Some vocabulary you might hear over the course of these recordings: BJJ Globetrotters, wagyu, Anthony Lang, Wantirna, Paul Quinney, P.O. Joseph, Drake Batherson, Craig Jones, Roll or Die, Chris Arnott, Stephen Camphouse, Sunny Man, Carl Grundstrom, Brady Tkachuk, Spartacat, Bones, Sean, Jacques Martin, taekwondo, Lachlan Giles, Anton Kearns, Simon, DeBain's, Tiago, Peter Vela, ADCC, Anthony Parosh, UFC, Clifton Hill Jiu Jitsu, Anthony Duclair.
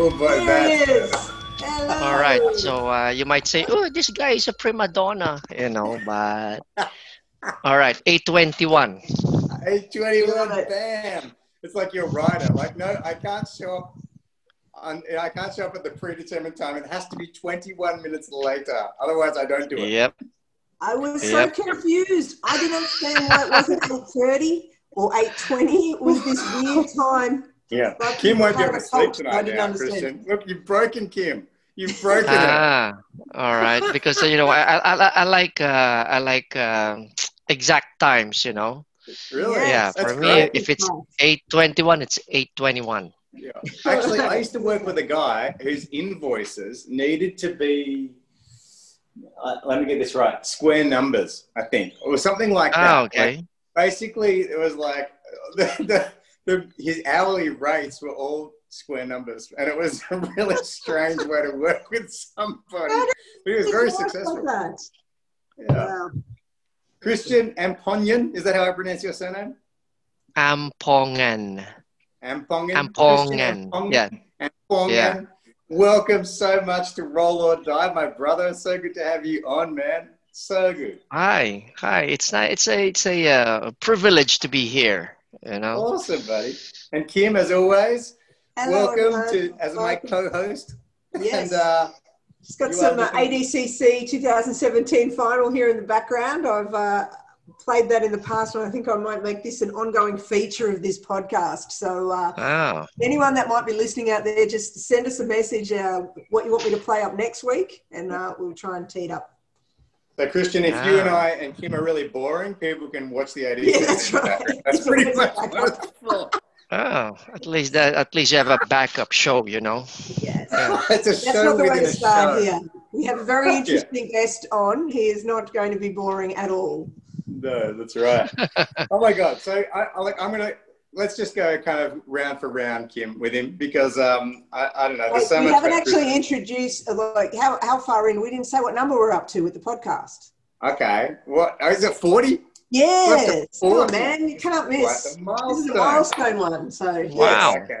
Move by that. All right, so you might say, oh, this guy is a prima donna, you know, but all right, 821. 821, damn. It's like you're right. I'm like, no, I can't show up. I can't show up at the predetermined time. It has to be 21 minutes later. Otherwise, I don't do it. Yep. I was so confused. I didn't understand why it wasn't 8:30 or 8:20. It was this weird time. Yeah. Like Kim won't be able to sleep tonight now, Christian. Look, you've broken Kim. You've broken it. All right. Because, you know, I like exact times, you know. Really? Yeah. That's for me, if it's 8:21, it's 8:21. Yeah. Actually, I used to work with a guy whose invoices needed to be, let me get this right, square numbers, I think, or something like that. Oh, okay. Like, basically, it was like his hourly rates were all square numbers, and it was a really strange way to work with somebody. But he was very successful. Yeah. Wow. Christian Ampongan, is that how I pronounce your surname? Ampongan. Ampongan. Ampongan. Ampongan. Yeah. Ampongan. Yeah. Welcome so much to Roll or Die, my brother. So good to have you on, man. So good. Hi, hi. It's not. It's a privilege to be here. You know. Awesome, buddy. And Kim, as always, hello, welcome to as my co-host. Yes. And, just got some ADCC 2017 final here in the background. I've played that in the past, and I think I might make this an ongoing feature of this podcast. So wow. Anyone that might be listening out there, just send us a message what you want me to play up next week, and we'll try and tee it up. So, Christian, if you and I and Kim are really boring, people can watch the ADCC. Yeah, that's right. That's pretty much wonderful. Oh, at least you have a backup show, you know. Yes. Yeah. It's a show. That's not the way to start here. We have a very interesting guest on. He is not going to be boring at all. No, that's right. Oh my God! So let's just go kind of round for round, Kim, with him because I don't know. Wait, so we haven't actually introduced like how far in. We didn't say what number we're up to with the podcast. Okay, what is it? 40. Yes, oh man, you cannot miss. This is a milestone one. So wow, yes. Okay.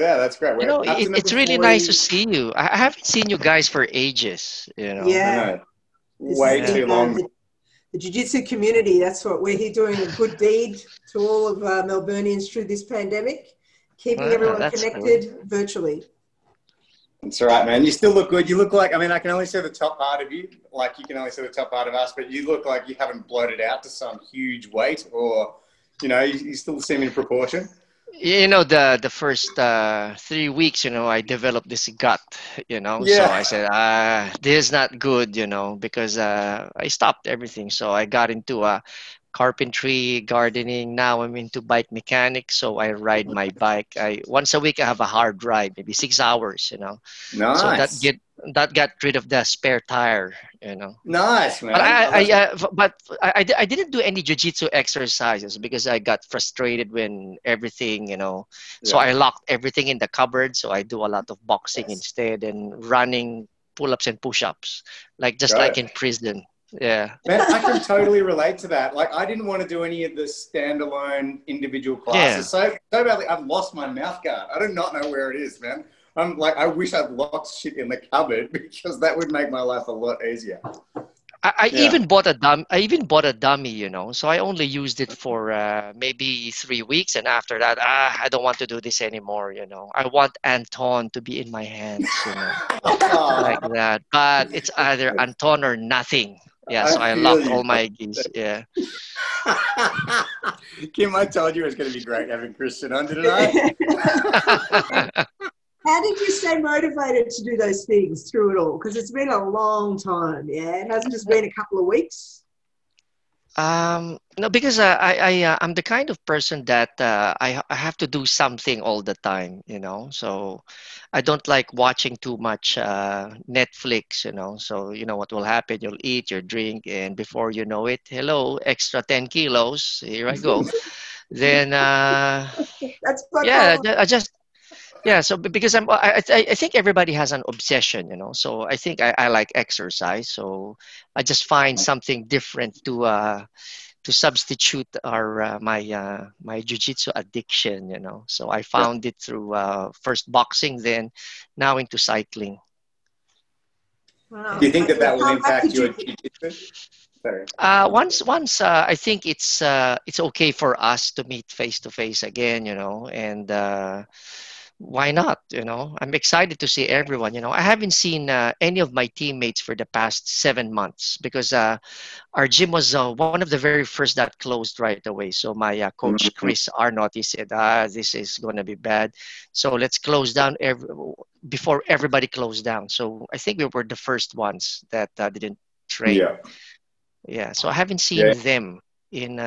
Yeah, that's great. You know, it's really 40. Nice to see you. I haven't seen you guys for ages. You know, yeah, way too long. The Jiu Jitsu community. That's what we're here doing, a good deed to all of Melburnians through this pandemic, keeping everyone connected virtually. That's right, man. You still look good. You look like, I mean, I can only see the top part of you. Like, you can only see the top part of us, but you look like you haven't bloated out to some huge weight or, you know, you still seem in proportion. You know, the first 3 weeks, you know, I developed this gut, you know. Yeah. So I said, this is not good, you know, because I stopped everything. So I got into carpentry, gardening. Now I'm into bike mechanics, so I ride my bike. Once a week I have a hard ride, maybe 6 hours, you know. Nice. So that got rid of the spare tire, you know. Nice, man. But I didn't do any jiu-jitsu exercises because I got frustrated when everything, you know. Yeah. So I locked everything in the cupboard. So I do a lot of boxing instead, and running, pull-ups and push-ups, like just like in prison. Yeah. Man, I can totally relate to that. Like, I didn't want to do any of the standalone individual classes. Yeah. So badly, I've lost my mouth guard. I do not know where it is, man. I'm like, I wish I'd locked shit in the cupboard because that would make my life a lot easier. I even bought a dummy, you know. So I only used it for maybe 3 weeks, and after that, I don't want to do this anymore, you know. I want Anton to be in my hands, you know, like that. But it's either Anton or nothing. Yeah, so I locked all my geese. Yeah. Kim, I told you it was going to be great having Christian on, didn't I? How did you stay motivated to do those things through it all? Because it's been a long time, yeah? It hasn't just been a couple of weeks? No, because I'm the kind of person that I have to do something all the time, you know? So I don't like watching too much Netflix, you know? So you know what will happen, you'll eat your drink, and before you know it, hello, extra 10 kilos, here I go. Then, that's yeah, I just... Yeah, so because I think everybody has an obsession, you know. So I think I like exercise, so I just find something different to substitute our my jiu-jitsu addiction, you know. So I found it through first boxing, then now into cycling. Wow. Do you think that will impact your jiu-jitsu? Sorry. Once I think it's okay for us to meet face to face again, you know, and why not, you know? I'm excited to see everyone, you know. I haven't seen any of my teammates for the past 7 months because our gym was one of the very first that closed right away. So my coach, Chris Arnott, he said, this is going to be bad. So let's close down before everybody closed down. So I think we were the first ones that didn't train. Yeah. Yeah. So I haven't seen them in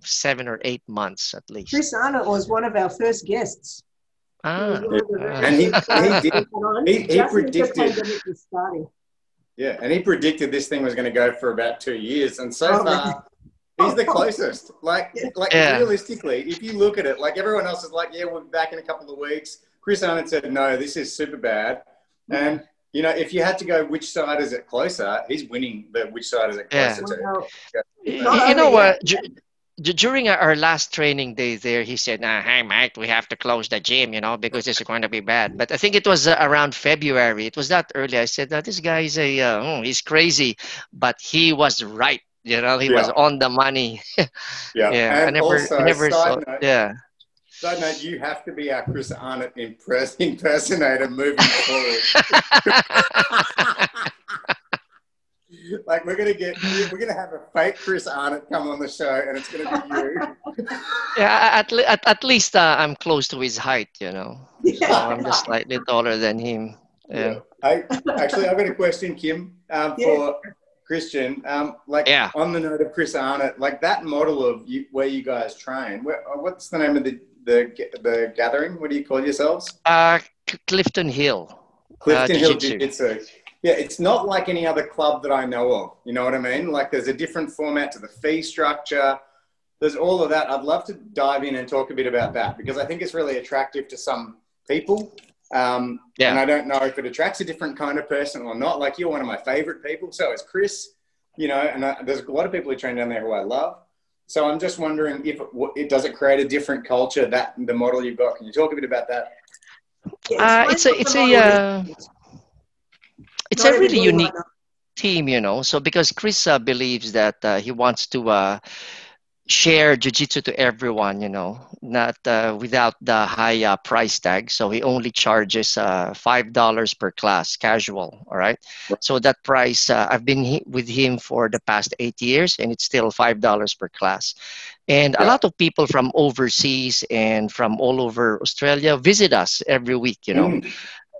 7 or 8 months at least. Chris Arnott was one of our first guests. Ah. And he predicted. Yeah, and he predicted this thing was going to go for about 2 years, and so far he's the closest. Like realistically, if you look at it, like everyone else is like, yeah, we'll be back in a couple of weeks. Chris Arnott said, no, this is super bad, and you know, if you had to go, which side is it closer? He's winning the which side is it closer to. Yeah. You know what? During our last training day there, he said, hey, Mike, we have to close the gym, you know, because it's going to be bad. But I think it was around February. It was that early. I said, this guy is he's crazy. But he was right. You know, he was on the money. And I never saw. Side note, you have to be our Chris Arnott impersonator moving forward. Like we're gonna have a fake Chris Arnott come on the show, and it's gonna be you. Yeah, at least I'm close to his height, you know. Yeah. So I'm just slightly taller than him. Yeah. I've got a question, Kim, for Christian. On the note of Chris Arnott, like that model of where you guys train. What's the name of the gathering? What do you call yourselves? Clifton Hill. Clifton Hill Jiu Jitsu. Yeah, it's not like any other club that I know of. You know what I mean? Like there's a different format to the fee structure. There's all of that. I'd love to dive in and talk a bit about that because I think it's really attractive to some people. And I don't know if it attracts a different kind of person or not. Like you're one of my favorite people. So is Chris, you know, and there's a lot of people who train down there who I love. So I'm just wondering if does it create a different culture, that the model you've got? Can you talk a bit about that? It's a really unique team, you know, so because Chris believes that he wants to share jiu-jitsu to everyone, you know, not without the high price tag. So he only charges $5 per class, casual, all right? So that price, I've been with him for the past 8 years, and it's still $5 per class. And a lot of people from overseas and from all over Australia visit us every week, you know.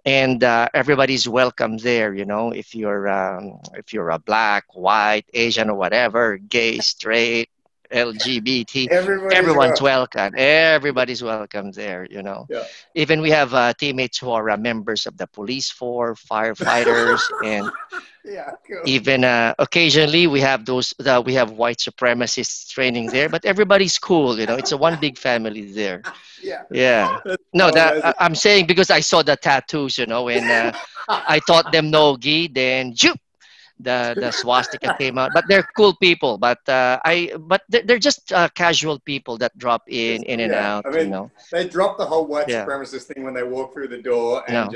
And everybody's welcome there, you know, if you're a black, white, Asian or whatever, gay, straight, LGBT, everyone's welcome. Everybody's welcome there, you know. Yeah. Even we have teammates who are members of the police force, firefighters, and even occasionally we have white supremacists training there. But everybody's cool, you know. It's a one big family there. No, that I'm saying because I saw the tattoos, you know, and I taught them no gi, then jup. The swastika came out, but they're cool people. But they're just casual people that drop in and out. I mean, you know, they drop the whole white supremacist thing when they walk through the door and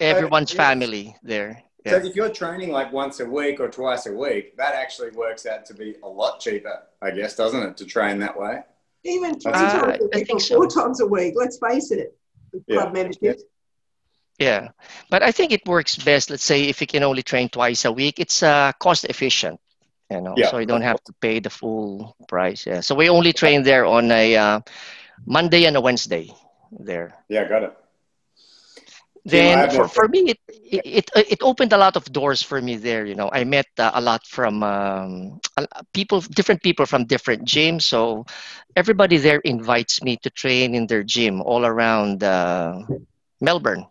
everyone's family there. Yeah. So if you're training like once a week or twice a week, that actually works out to be a lot cheaper, I guess, doesn't it, to train that way? Even 2 times a week or 4 times a week. Let's face it, club membership. Yeah, but I think it works best, let's say, if you can only train twice a week. It's cost efficient, you know, so you don't have to pay the full price. Yeah, so we only train there on a Monday and a Wednesday there. Yeah, got it. Then for me, it opened a lot of doors for me there, you know. I met a lot from different people from different gyms. So everybody there invites me to train in their gym all around Melbourne.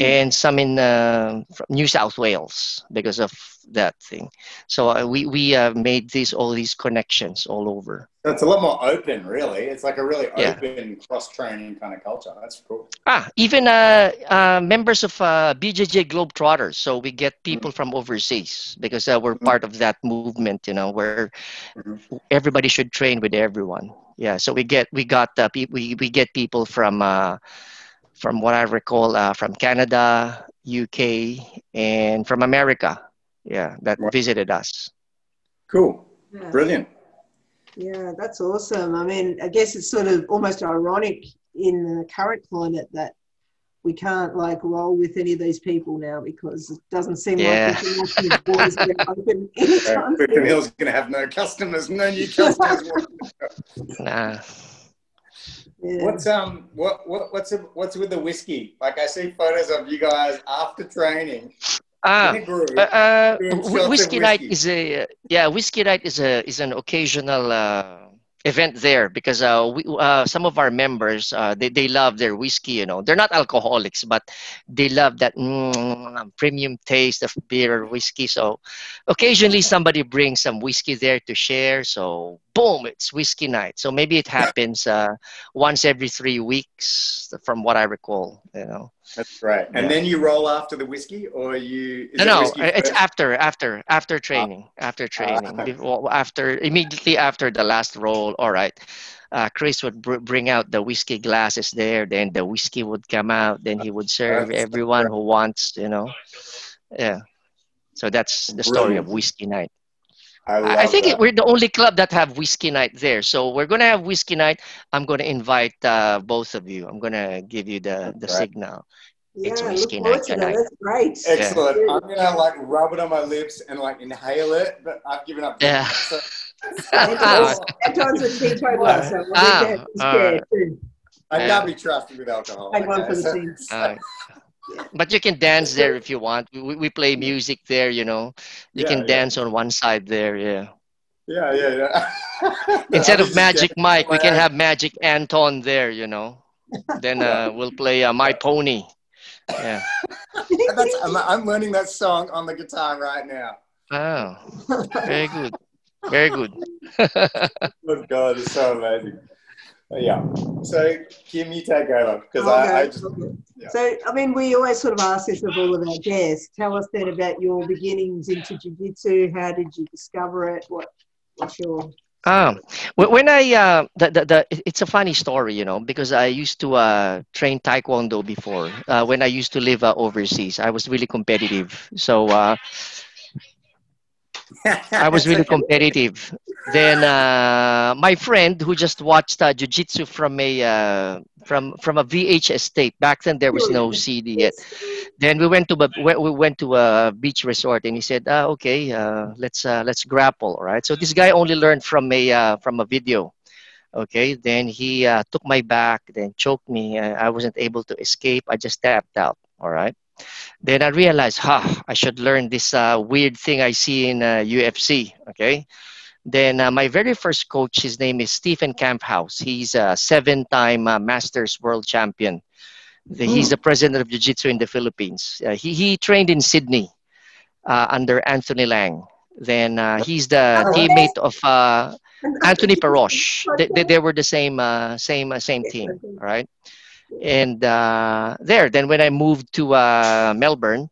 and some in from New South Wales because of that thing. So we made all these connections all over. So it's a lot more open, really. It's like a really open cross-training kind of culture. That's cool. Ah, even members of BJJ Globetrotters. So we get people from overseas because we're part of that movement, you know, where everybody should train with everyone. Yeah, so we get people from what I recall from Canada, UK, and from America. Yeah, that visited us. Cool, brilliant. Yeah, that's awesome. I mean, I guess it's sort of almost ironic in the current climate that we can't like roll with any of these people now because it doesn't seem like the borders are going to open anytime. Clifton Hill's going to have no customers, no new customers. Nah. Yeah. What's with the whiskey? Like I see photos of you guys after training. Whiskey night is a whiskey night is an occasional event there because some of our members they love their whiskey, you know. They're not alcoholics, but they love that premium taste of beer or whiskey. So occasionally somebody brings some whiskey there to share, so boom, it's whiskey night. So maybe it happens once every 3 weeks from what I recall, you know. That's right. And then you roll after the whiskey, or you? No, it's after training, immediately after the last roll. All right, Chris would bring out the whiskey glasses there. Then the whiskey would come out. Then he would serve everyone who wants, you know. Yeah. So that's the story of whiskey night. I think we're the only club that have whiskey night there. So we're going to have whiskey night. I'm going to invite both of you. I'm going to give you the signal. Yeah, it's whiskey night tonight. That's great. Excellent. Yeah. I'm going to like rub it on my lips and like inhale it, but I've given up. Yeah. So, I can't be trusted with alcohol. But you can dance there if you want. We play music there, you know. You can dance on one side there, yeah. Instead of Magic Mike, we can have Magic Anton there, you know. Then we'll play My Pony. Yeah. I'm learning that song on the guitar right now. Oh, very good. Very good. Oh, God, it's so amazing. Yeah. So, Kim, you take over because I just. Yeah. So, I mean, we always sort of ask this of all of our guests. Tell us then about your beginnings into jiu-jitsu. How did you discover it? What's your? When I it's a funny story, you know, because I used to train taekwondo before when I used to live overseas. I was really competitive, so. I was really competitive. Then my friend who just watched jiu-jitsu from a VHS tape. Back then there was no CD yet. Then we went to a beach resort, and he said, "Okay, let's grapple." All right. So this guy only learned from a video. Okay. Then he took my back, then choked me. I wasn't able to escape. I just tapped out. All right. Then I realized, I should learn this weird thing I see in UFC, okay? Then my very first coach, his name is Stephen Camphouse. He's a 7-time Masters World Champion. He's the president of Jiu-Jitsu in the Philippines. He trained in Sydney under Anthony Lang. Then he's the teammate of Anthony Parosh. They were the same team, all right? And then when I moved to Melbourne,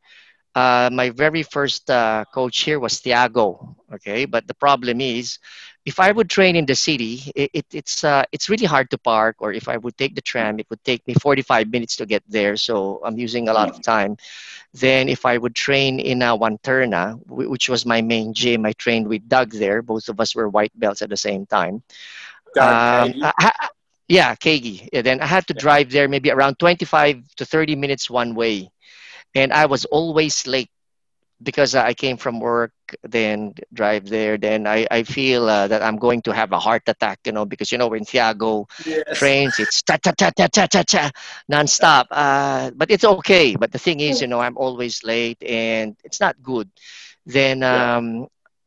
my very first coach here was Tiago. Okay, but the problem is, if I would train in the city, it's really hard to park, or if I would take the tram, it would take me 45 minutes to get there. So I'm using a lot of time. Then if I would train in Wantirna, which was my main gym, I trained with Doug there. Both of us were white belts at the same time. Doug, yeah, Kagi. And then I had to drive there maybe around 25 to 30 minutes one way. And I was always late because I came from work, then drive there. Then I feel that I'm going to have a heart attack, you know, because, you know, when Tiago trains, it's cha-cha-cha-cha-cha-cha-cha nonstop. But it's okay. But the thing is, you know, I'm always late and it's not good. Then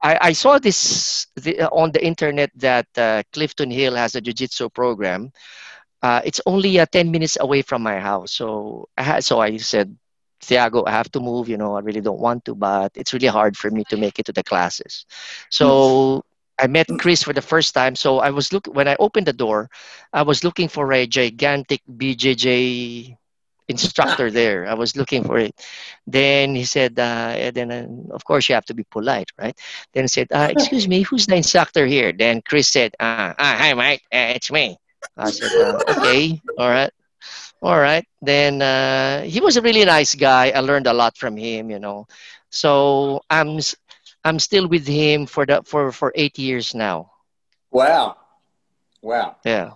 I saw this on the internet that Clifton Hill has a jiu-jitsu program. It's only 10 minutes away from my house. So I said, Tiago, I have to move. You know, I really don't want to, but it's really hard for me to make it to the classes. So I met Chris for the first time. So I was when I opened the door, I was looking for a gigantic BJJ instructor there. I was looking for it. Then he said, of course you have to be polite, right? Then he said, excuse me, who's the instructor here? Then Chris said, hi, Mike, it's me. I said, okay, all right. All right. Then he was a really nice guy. I learned a lot from him, you know. So I'm still with him for 8 years now. Wow. Wow. Yeah.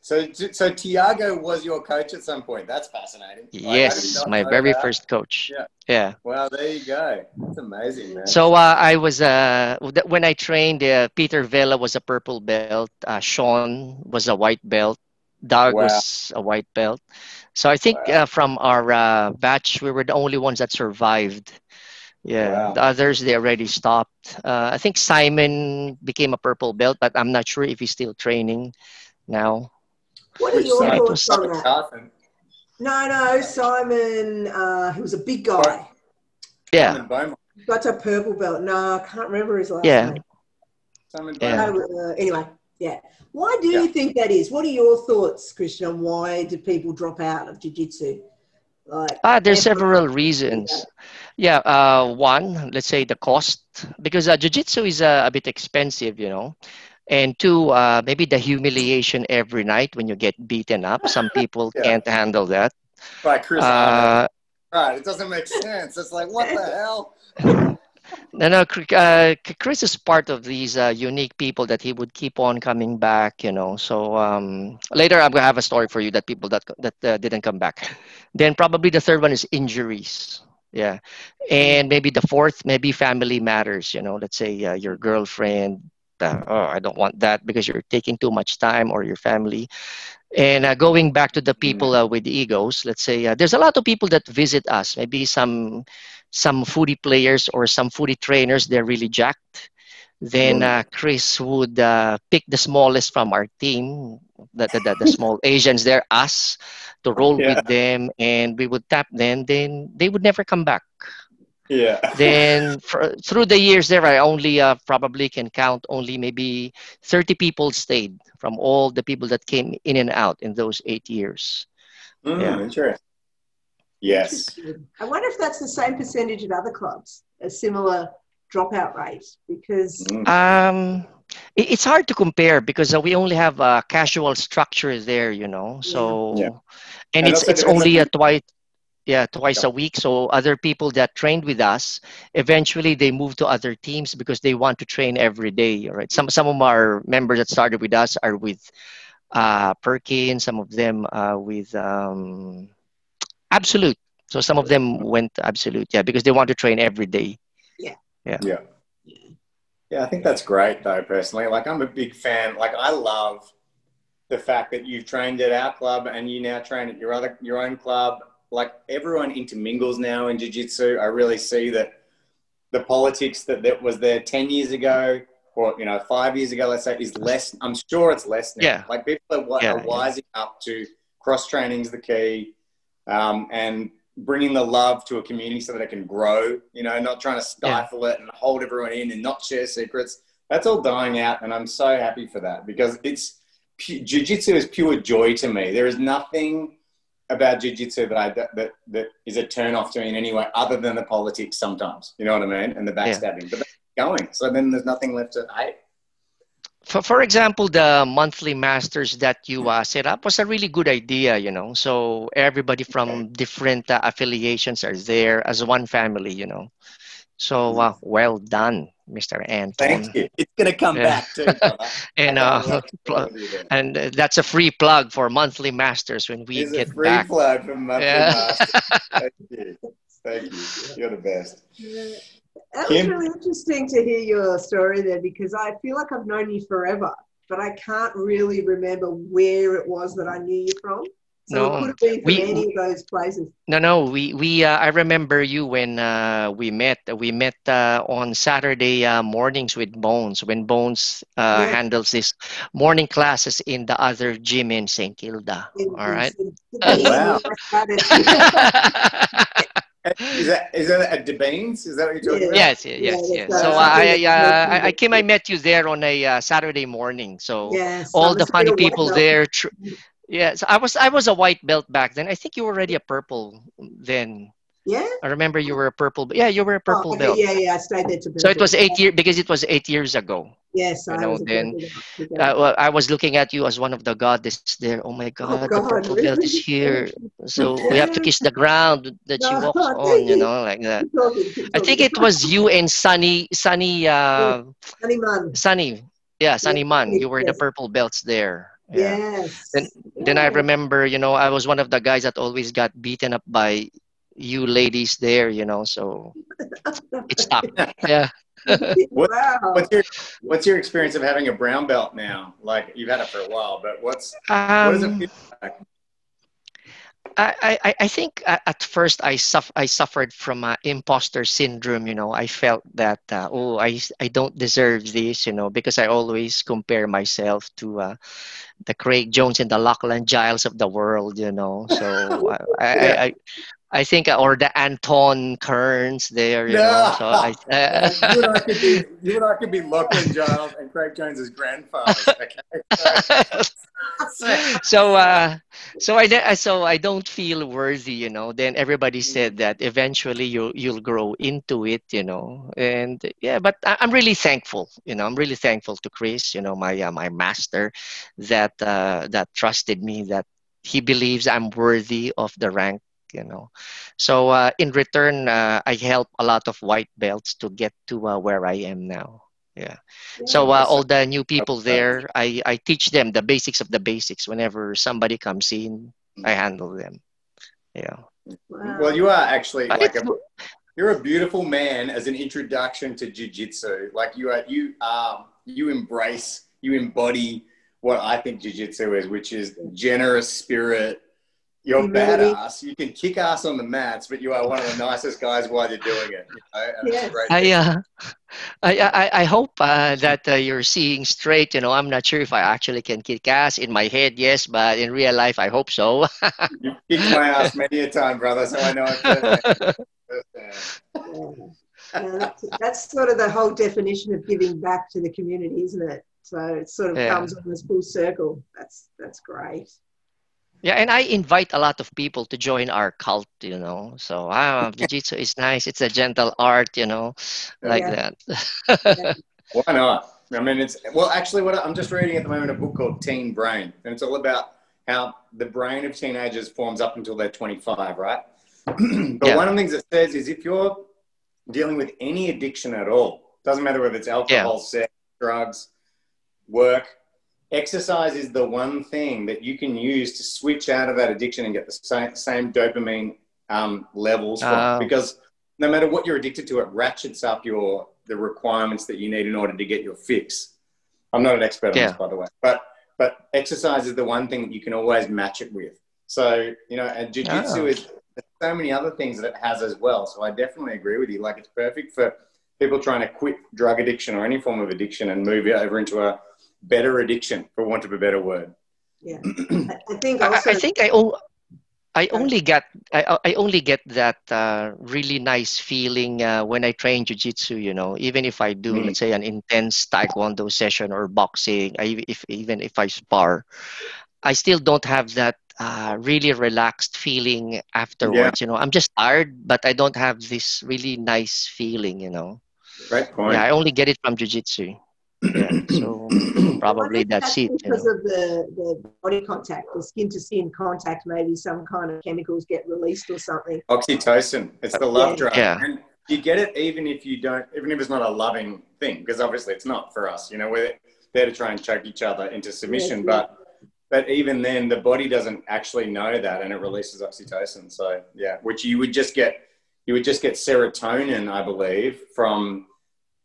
So Tiago was your coach at some point. That's fascinating. Yes, my very first coach. Yeah. Yeah. Wow, there you go. That's amazing, man. So I was, when I trained, Peter Vela was a purple belt. Sean was a white belt. Doug was a white belt. So I think from our batch, we were the only ones that survived. Yeah, the others, they already stopped. I think Simon became a purple belt, but I'm not sure if he's still training now. What are your thoughts on that? No, Simon, he was a big guy. Yeah. Got a purple belt. No, I can't remember his last name. Simon anyway, yeah. Why do you think that is? What are your thoughts, Christian, on why do people drop out of jiu-jitsu? Like, there's several reasons. Yeah, one, let's say the cost, because jiu-jitsu is a bit expensive, you know. And two, maybe the humiliation every night when you get beaten up. Some people can't handle that. By Chris Arnott. Right, it doesn't make sense. It's like, what the hell? No, Chris is part of these unique people that he would keep on coming back, you know. So later I'm going to have a story for you that people that didn't come back. Then probably the third one is injuries. Yeah. And maybe the fourth, maybe family matters, you know. Let's say your girlfriend, oh, I don't want that because you're taking too much time, or your family. And going back to the people with egos, let's say there's a lot of people that visit us. Maybe some foodie players or some foodie trainers, they're really jacked. Then Chris would pick the smallest from our team, the small Asians there, us, to roll with them. And we would tap them. Then they would never come back. Yeah. Then through the years there, I only probably can count only maybe 30 people stayed from all the people that came in and out in those 8 years. Mm, yeah. Interesting. Yes. I wonder if that's the same percentage at other clubs, a similar dropout rate, because it's hard to compare because we only have a casual structure there, you know. So and it's only a twice. Yeah, twice a week. So other people that trained with us, eventually they move to other teams because they want to train every day. All right. Some of our members that started with us are with Perkins. Some of them with Absolute. So some of them went to Absolute, because they want to train every day. Yeah. Yeah. Yeah. Yeah, I think that's great though, personally. Like, I'm a big fan. Like, I love the fact that you've trained at our club and you now train at your own club. Like, everyone intermingles now in jiu-jitsu. I really see that the politics that was there 10 years ago, or, you know, 5 years ago, let's say, is less. I'm sure it's less now. Yeah. Like, people are wising up to cross-training is the key, and bringing the love to a community so that it can grow, you know, not trying to stifle it and hold everyone in and not share secrets. That's all dying out, and I'm so happy for that, because jiu-jitsu is pure joy to me. There is nothing about jiu-jitsu that is a turn-off to me in any way, other than the politics sometimes, you know what I mean, and the backstabbing. But that's going. So then there's nothing left to hate. For example, the monthly masters that you set up was a really good idea, you know. So everybody from different affiliations are there as one family, you know. So well done, Mr. Anton. Thank you. It's going to come back too. And, and that's a free plug for monthly masters when we get a free back. Plug for monthly masters. Thank you. Thank you. You're the best. Yeah. That was really interesting to hear your story there, because I feel like I've known you forever, but I can't really remember where it was that I knew you from. So no, it could have been from any of those places. No, no. I remember you when we met. We met on Saturday mornings with Bones, when Bones handles these morning classes in the other gym in St. Kilda. All right. Wow. Is that at DeBain's? Is that what you're talking about? Yes, yes, yes. So I met you there on a Saturday morning. So all the funny people there. Yes, I was a white belt back then. I think you were already a purple then. Yeah. I remember you were a purple. Yeah, you were a purple belt. Yeah, yeah. I stayed there. So it was 8 years because it was 8 years ago. Yes, you know, then I was looking at you as one of the goddesses there. Oh my God, the purple belt is here. So we have to kiss the ground that she walks on, you know, like that. I think it was you and Sunny Man. You were the purple belts there. Yeah. Yes. Then I remember, you know, I was one of the guys that always got beaten up by you ladies there, you know, so it stopped. Yeah. What's your experience of having a brown belt now? Like, you've had it for a while, but what does it feel like? I think at first I suffered from imposter syndrome, you know. I felt that, oh, I don't deserve this, you know, because I always compare myself to the Craig Jones and the Lachlan Giles of the world, you know. So I think, or the Anton Kearns there, you know. So you and I could be Lachlan Giles and Craig Jones' grandfather. Okay? So I don't feel worthy, you know. Then everybody said that eventually you'll grow into it, you know. And yeah, but I'm really thankful, you know. I'm really thankful to Chris, you know, my master, that trusted me, that he believes I'm worthy of the rank, you know. So in return, I help a lot of white belts to get to where I am now. Yeah. So all the new people there, I teach them the basics of the basics. Whenever somebody comes in, I handle them. Yeah. Wow. Well, you are actually like you're a beautiful man as an introduction to jiu-jitsu. Like you embrace, you embody what I think jiu-jitsu is, which is generous spirit. You're badass. You can kick ass on the mats, but you are one of the nicest guys while you're doing it. You know? Yes. I hope that you're seeing straight. You know, I'm not sure if I actually can kick ass. In my head, yes, but in real life, I hope so. You've kicked my ass many a time, brother, so I know it's that's sort of the whole definition of giving back to the community, isn't it? So it sort of comes on this full circle. That's great. Yeah, and I invite a lot of people to join our cult, you know. So, jiu-jitsu is nice. It's a gentle art, you know, like that. Yeah. Why not? I mean, I'm just reading at the moment a book called Teen Brain. And it's all about how the brain of teenagers forms up until they're 25, right? But one of the things it says is if you're dealing with any addiction at all, doesn't matter whether it's alcohol, sex, drugs, work, exercise is the one thing that you can use to switch out of that addiction and get the same dopamine levels because no matter what you're addicted to, it ratchets up the requirements that you need in order to get your fix. I'm not an expert on this, by the way, but exercise is the one thing that you can always match it with. So, you know, and jiu-jitsu is so many other things that it has as well. So I definitely agree with you. Like, it's perfect for people trying to quit drug addiction or any form of addiction and move it over into a better addiction, for want of a better word. Yeah, I think also. I only get that really nice feeling when I train jiu-jitsu. You know, even if I do, let's say, an intense taekwondo session or boxing, even if I spar, I still don't have that really relaxed feeling afterwards. You know, I'm just tired, but I don't have this really nice feeling. You know, right point. Yeah, I only get it from jiu-jitsu. Yeah, so probably that's it. Because of the body contact, the skin-to-skin contact, maybe some kind of chemicals get released or something. Oxytocin. It's the love drug. Yeah. And you get it even if it's not a loving thing, because obviously it's not for us. You know, we're there to try and choke each other into submission, but even then the body doesn't actually know that, and it releases oxytocin. So yeah, which you would just get serotonin, I believe, from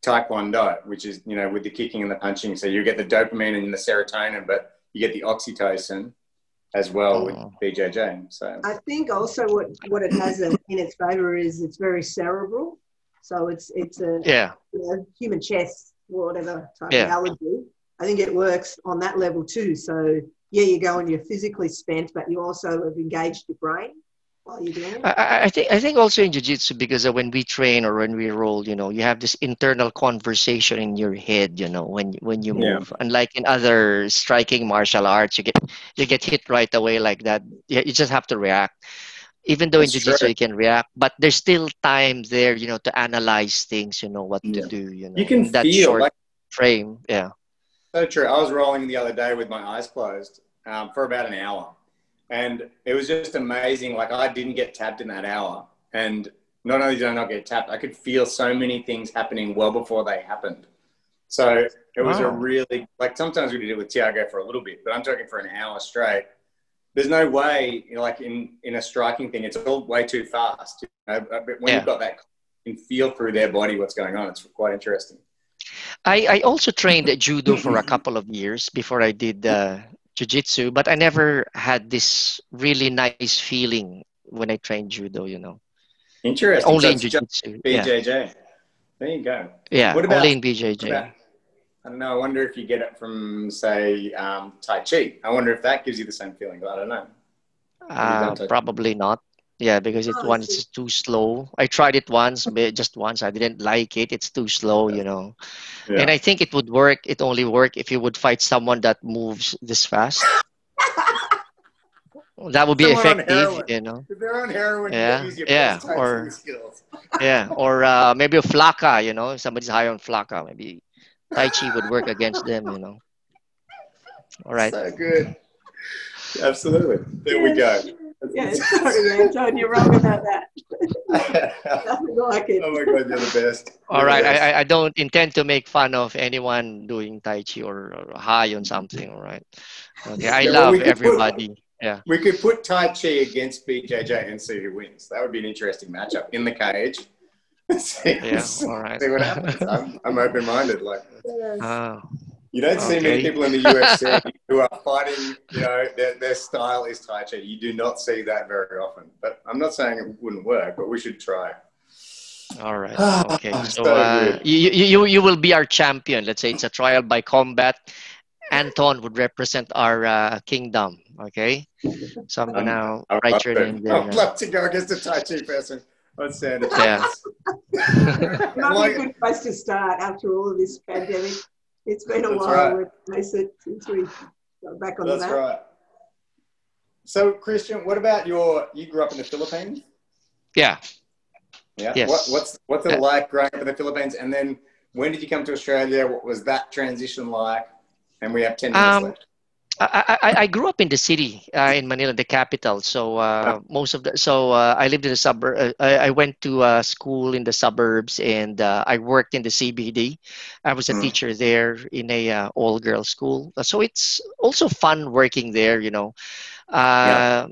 taekwondo, which is, you know, with the kicking and the punching. So you get the dopamine and the serotonin, but you get the oxytocin, as well with BJJ. So I think also what it has in its favor is it's very cerebral. So it's a human chess or whatever type of analogy. I think it works on that level too. So yeah, you go and you're physically spent, but you also have engaged your brain while you're doing it. I think also in jiu-jitsu, because when we train or when we roll, you know, you have this internal conversation in your head, you know, when you move. Unlike in other striking martial arts, you get hit right away like that. You just have to react. Even though in jiu-jitsu you can react, but there's still time there, you know, to analyze things, you know, what to do, you know. You can that feel short like frame, So true. I was rolling the other day with my eyes closed for about an hour, and it was just amazing. Like, I didn't get tapped in that hour, and not only did I not get tapped, I could feel so many things happening well before they happened. So it was a really, like, sometimes we did it with Tiago for a little bit, but I'm talking for an hour straight. There's no way, you know, like in a striking thing, it's all way too fast. You know? But when you've got that, you can feel through their body what's going on. It's quite interesting. I also trained at judo for a couple of years before I did jiu-jitsu, but I never had this really nice feeling when I trained judo, you know. Interesting. Only so in jiu-jitsu. BJJ. Yeah. There you go. Yeah, what about, only in BJJ. I don't know. I wonder if you get it from, say, Tai Chi. I wonder if that gives you the same feeling, but I don't know. Probably not. Yeah, because it's too slow. I tried it once, but just once. I didn't like it. It's too slow, you know. Yeah. And I think it would work. It only work if you would fight someone that moves this fast. That would be someone effective, you know. If they're on heroin, or maybe a flaka, you know. If somebody's high on flaka, maybe Tai Chi would work against them, you know. All right. So good. Absolutely. There we go. Yeah, sorry, Anton, you're wrong about that. Nothing like it. Oh my God, you're the best. All right, I don't intend to make fun of anyone doing Tai Chi or high on something, all right? Okay, I love everybody. We could put Tai Chi against BJJ and see who wins. That would be an interesting matchup in the cage. All right. See what happens. I'm open-minded. Like, you don't see many people in the UFC who are fighting, you know, their style is Tai Chi. You do not see that very often. But I'm not saying it wouldn't work, but we should try. All right. Okay. So you will be our champion. Let's say it's a trial by combat. Anton would represent our kingdom. Okay. So I'm going to write your name there. I'd love to go against a Tai Chi person. Outstanding. Yeah. Not a good place to start after all of this pandemic. It's been a while, let's face it, since we got back on the map. That's right. So, Christian, what about you grew up in the Philippines? Yeah. Yes. What's it like growing up in the Philippines? And then when did you come to Australia? What was that transition like? And we have 10 minutes left. I grew up in the city, in Manila, the capital. So I lived in the suburb. I went to school in the suburbs, and I worked in the CBD. I was a teacher there in a all-girls school. So it's also fun working there, you know. I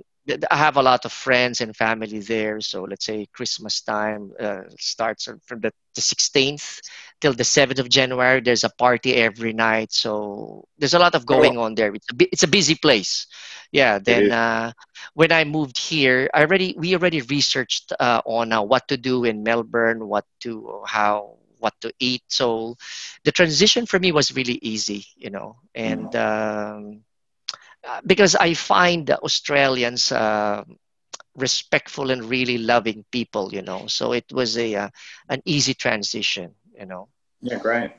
have a lot of friends and family there. So let's say Christmas time starts from the 16th till the 7th of January. There's a party every night. So there's a lot of going on there. It's a busy place. Yeah. Then when I moved here, we already researched on what to do in Melbourne, what to eat. So the transition for me was really easy, you know, and, because I find Australians respectful and really loving people, you know. So it was an easy transition, you know. Yeah, great.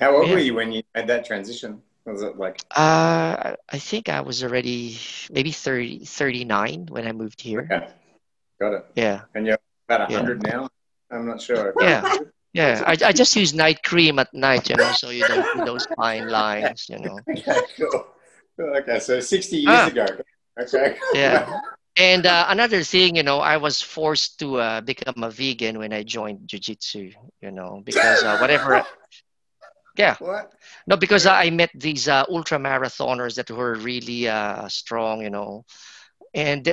How old were you when you made that transition? What was it like? I think I was already maybe 39 when I moved here. Okay. Got it. Yeah. And you're about 100 now? I'm not sure. Yeah. Yeah, I just use night cream at night, you know, so you don't do those fine lines, you know. Okay, cool. Okay, so 60 years ago. Okay. Yeah. And another thing, you know, I was forced to become a vegan when I joined jiu-jitsu, you know, because because I met these ultra marathoners that were really strong, you know, And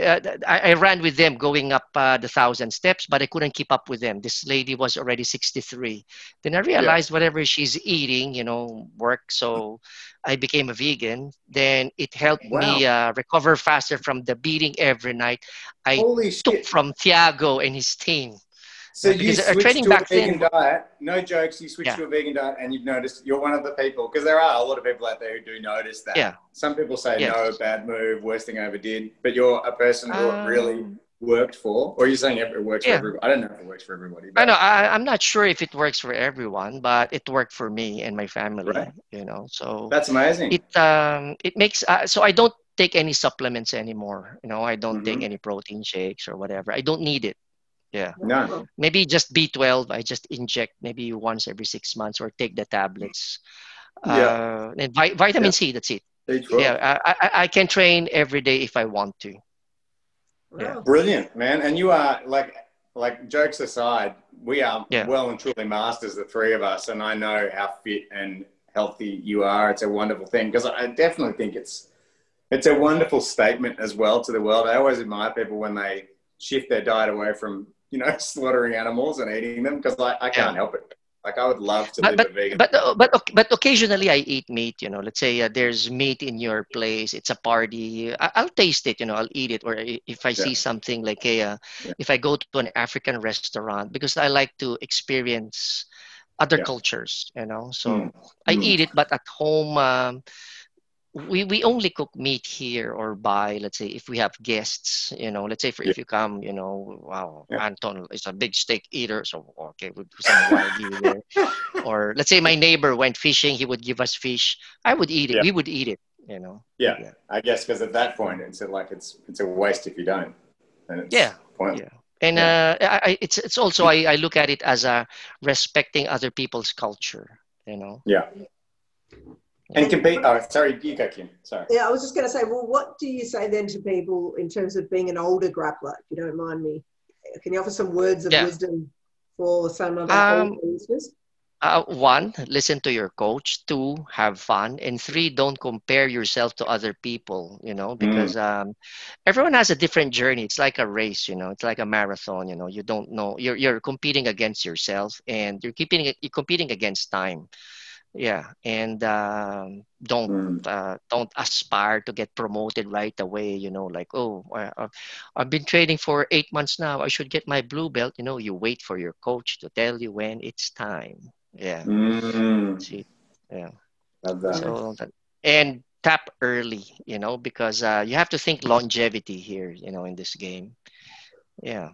I ran with them going up the 1,000 steps, but I couldn't keep up with them. This lady was already 63. Then I realized whatever she's eating, you know, works. So I became a vegan. Then it helped me recover faster from the beating every night. I took from Tiago and his team. So you switched to a vegan diet, no jokes, you switched to a vegan diet and you've noticed you're one of the people, because there are a lot of people out there who do notice that. Yeah. Some people say, no, bad move, worst thing I ever did, but you're a person who it really worked for, or you're saying it works for everybody. I don't know if it works for everybody. But I know, I'm not sure if it works for everyone, but it worked for me and my family, you know, so. That's amazing. It, it makes, so I don't take any supplements anymore, you know, I don't take any protein shakes or whatever. I don't need it. Yeah. No. Maybe just B12. I just inject maybe once every 6 months or take the tablets. And vitamin C, that's it. B12. Yeah. I can train every day if I want to. Yeah. Brilliant, man. And you are like jokes aside, we are well and truly masters, the three of us. And I know how fit and healthy you are. It's a wonderful thing, because I definitely think it's a wonderful statement as well to the world. I always admire people when they shift their diet away from, you know, slaughtering animals and eating them, because I can't help it. Like, I would love to live a vegan. But occasionally I eat meat, you know. Let's say there's meat in your place. It's a party. I'll taste it, you know. I'll eat it. Or if I see something like if I go to an African restaurant, because I like to experience other cultures, you know. So I eat it, but at home, we only cook meat here or buy, let's say, if we have guests, you know, let's say if you come, you know, Anton is a big steak eater. So, okay, we'll do some wagyu there. Or let's say my neighbor went fishing. He would give us fish. I would eat it. We would eat it, you know. Yeah, yeah. I guess because at that point, it's like it's a waste if you don't. And it's pointless. Yeah. And it's also, I look at it as respecting other people's culture, you know. Yeah. And sorry, you go, Kim. Sorry. Yeah, I was just going to say, well, what do you say then to people in terms of being an older grappler, if you don't mind me? Can you offer some words of wisdom for some of our older listeners? One, listen to your coach. Two, have fun. And three, don't compare yourself to other people, you know, because everyone has a different journey. It's like a race, you know, it's like a marathon, you know, you don't know. You're competing against yourself and you're competing against time. Yeah, and don't aspire to get promoted right away, you know, like, oh, I've been training for 8 months now. I should get my blue belt. You know, you wait for your coach to tell you when it's time. Yeah. See? Yeah. Love that. So, and tap early, you know, because you have to think longevity here, you know, in this game. Yeah.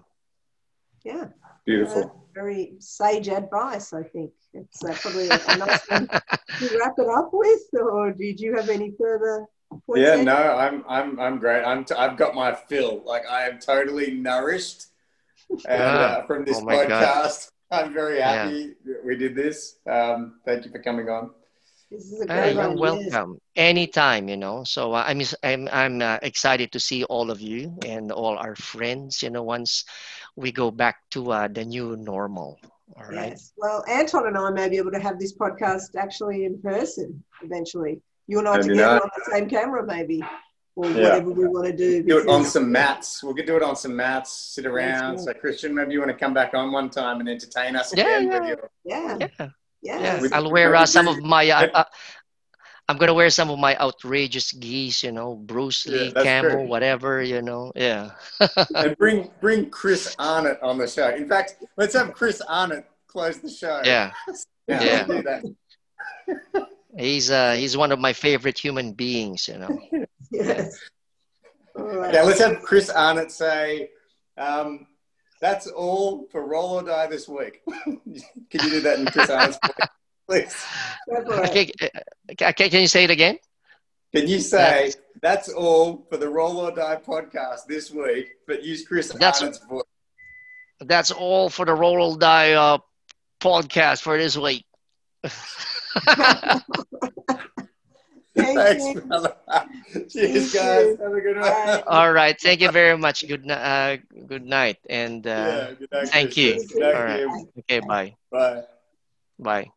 Yeah. Beautiful. Very sage advice, I think. It's probably a nice one to wrap it up with. Or did you have any further points? Yeah, no, I'm great. I've got my fill. Like, I am totally nourished from this podcast. God. I'm very happy that we did this. Thank you for coming on. This is a great one. You're welcome. Anytime, you know. So I'm excited to see all of you and all our friends, you know, once we go back to the new normal. All right. Yes. Well, Anton and I may be able to have this podcast actually in person eventually. You and I together on the same camera, maybe, or whatever we want to do. Do it on some mats. We'll do it on some mats. Sit around. So, Christian, maybe you want to come back on one time and entertain us again. Yeah. I'll wear some of my. I'm gonna wear some of my outrageous geese, you know, Bruce Lee camo, whatever, you know. Yeah. And bring Chris Arnott on the show. In fact, let's have Chris Arnott close the show. Yeah. Yeah. We'll do that. He's one of my favorite human beings, you know. Yes. Yeah. Right. Yeah. Let's have Chris Arnott say, "That's all for Roll or Die this week." Can you do that in Chris Arnott's voice, please? Can you say it again? Can you say, "That's all for the Roll or Die podcast this week," but use Chris Arnott's voice? "That's all for the Roll or Die podcast for this week." Thanks, brother. Cheers, guys. Have a good one. All right. Thank you very much. Good night. And good night, thank you. All right. Okay. Bye. Bye. Bye.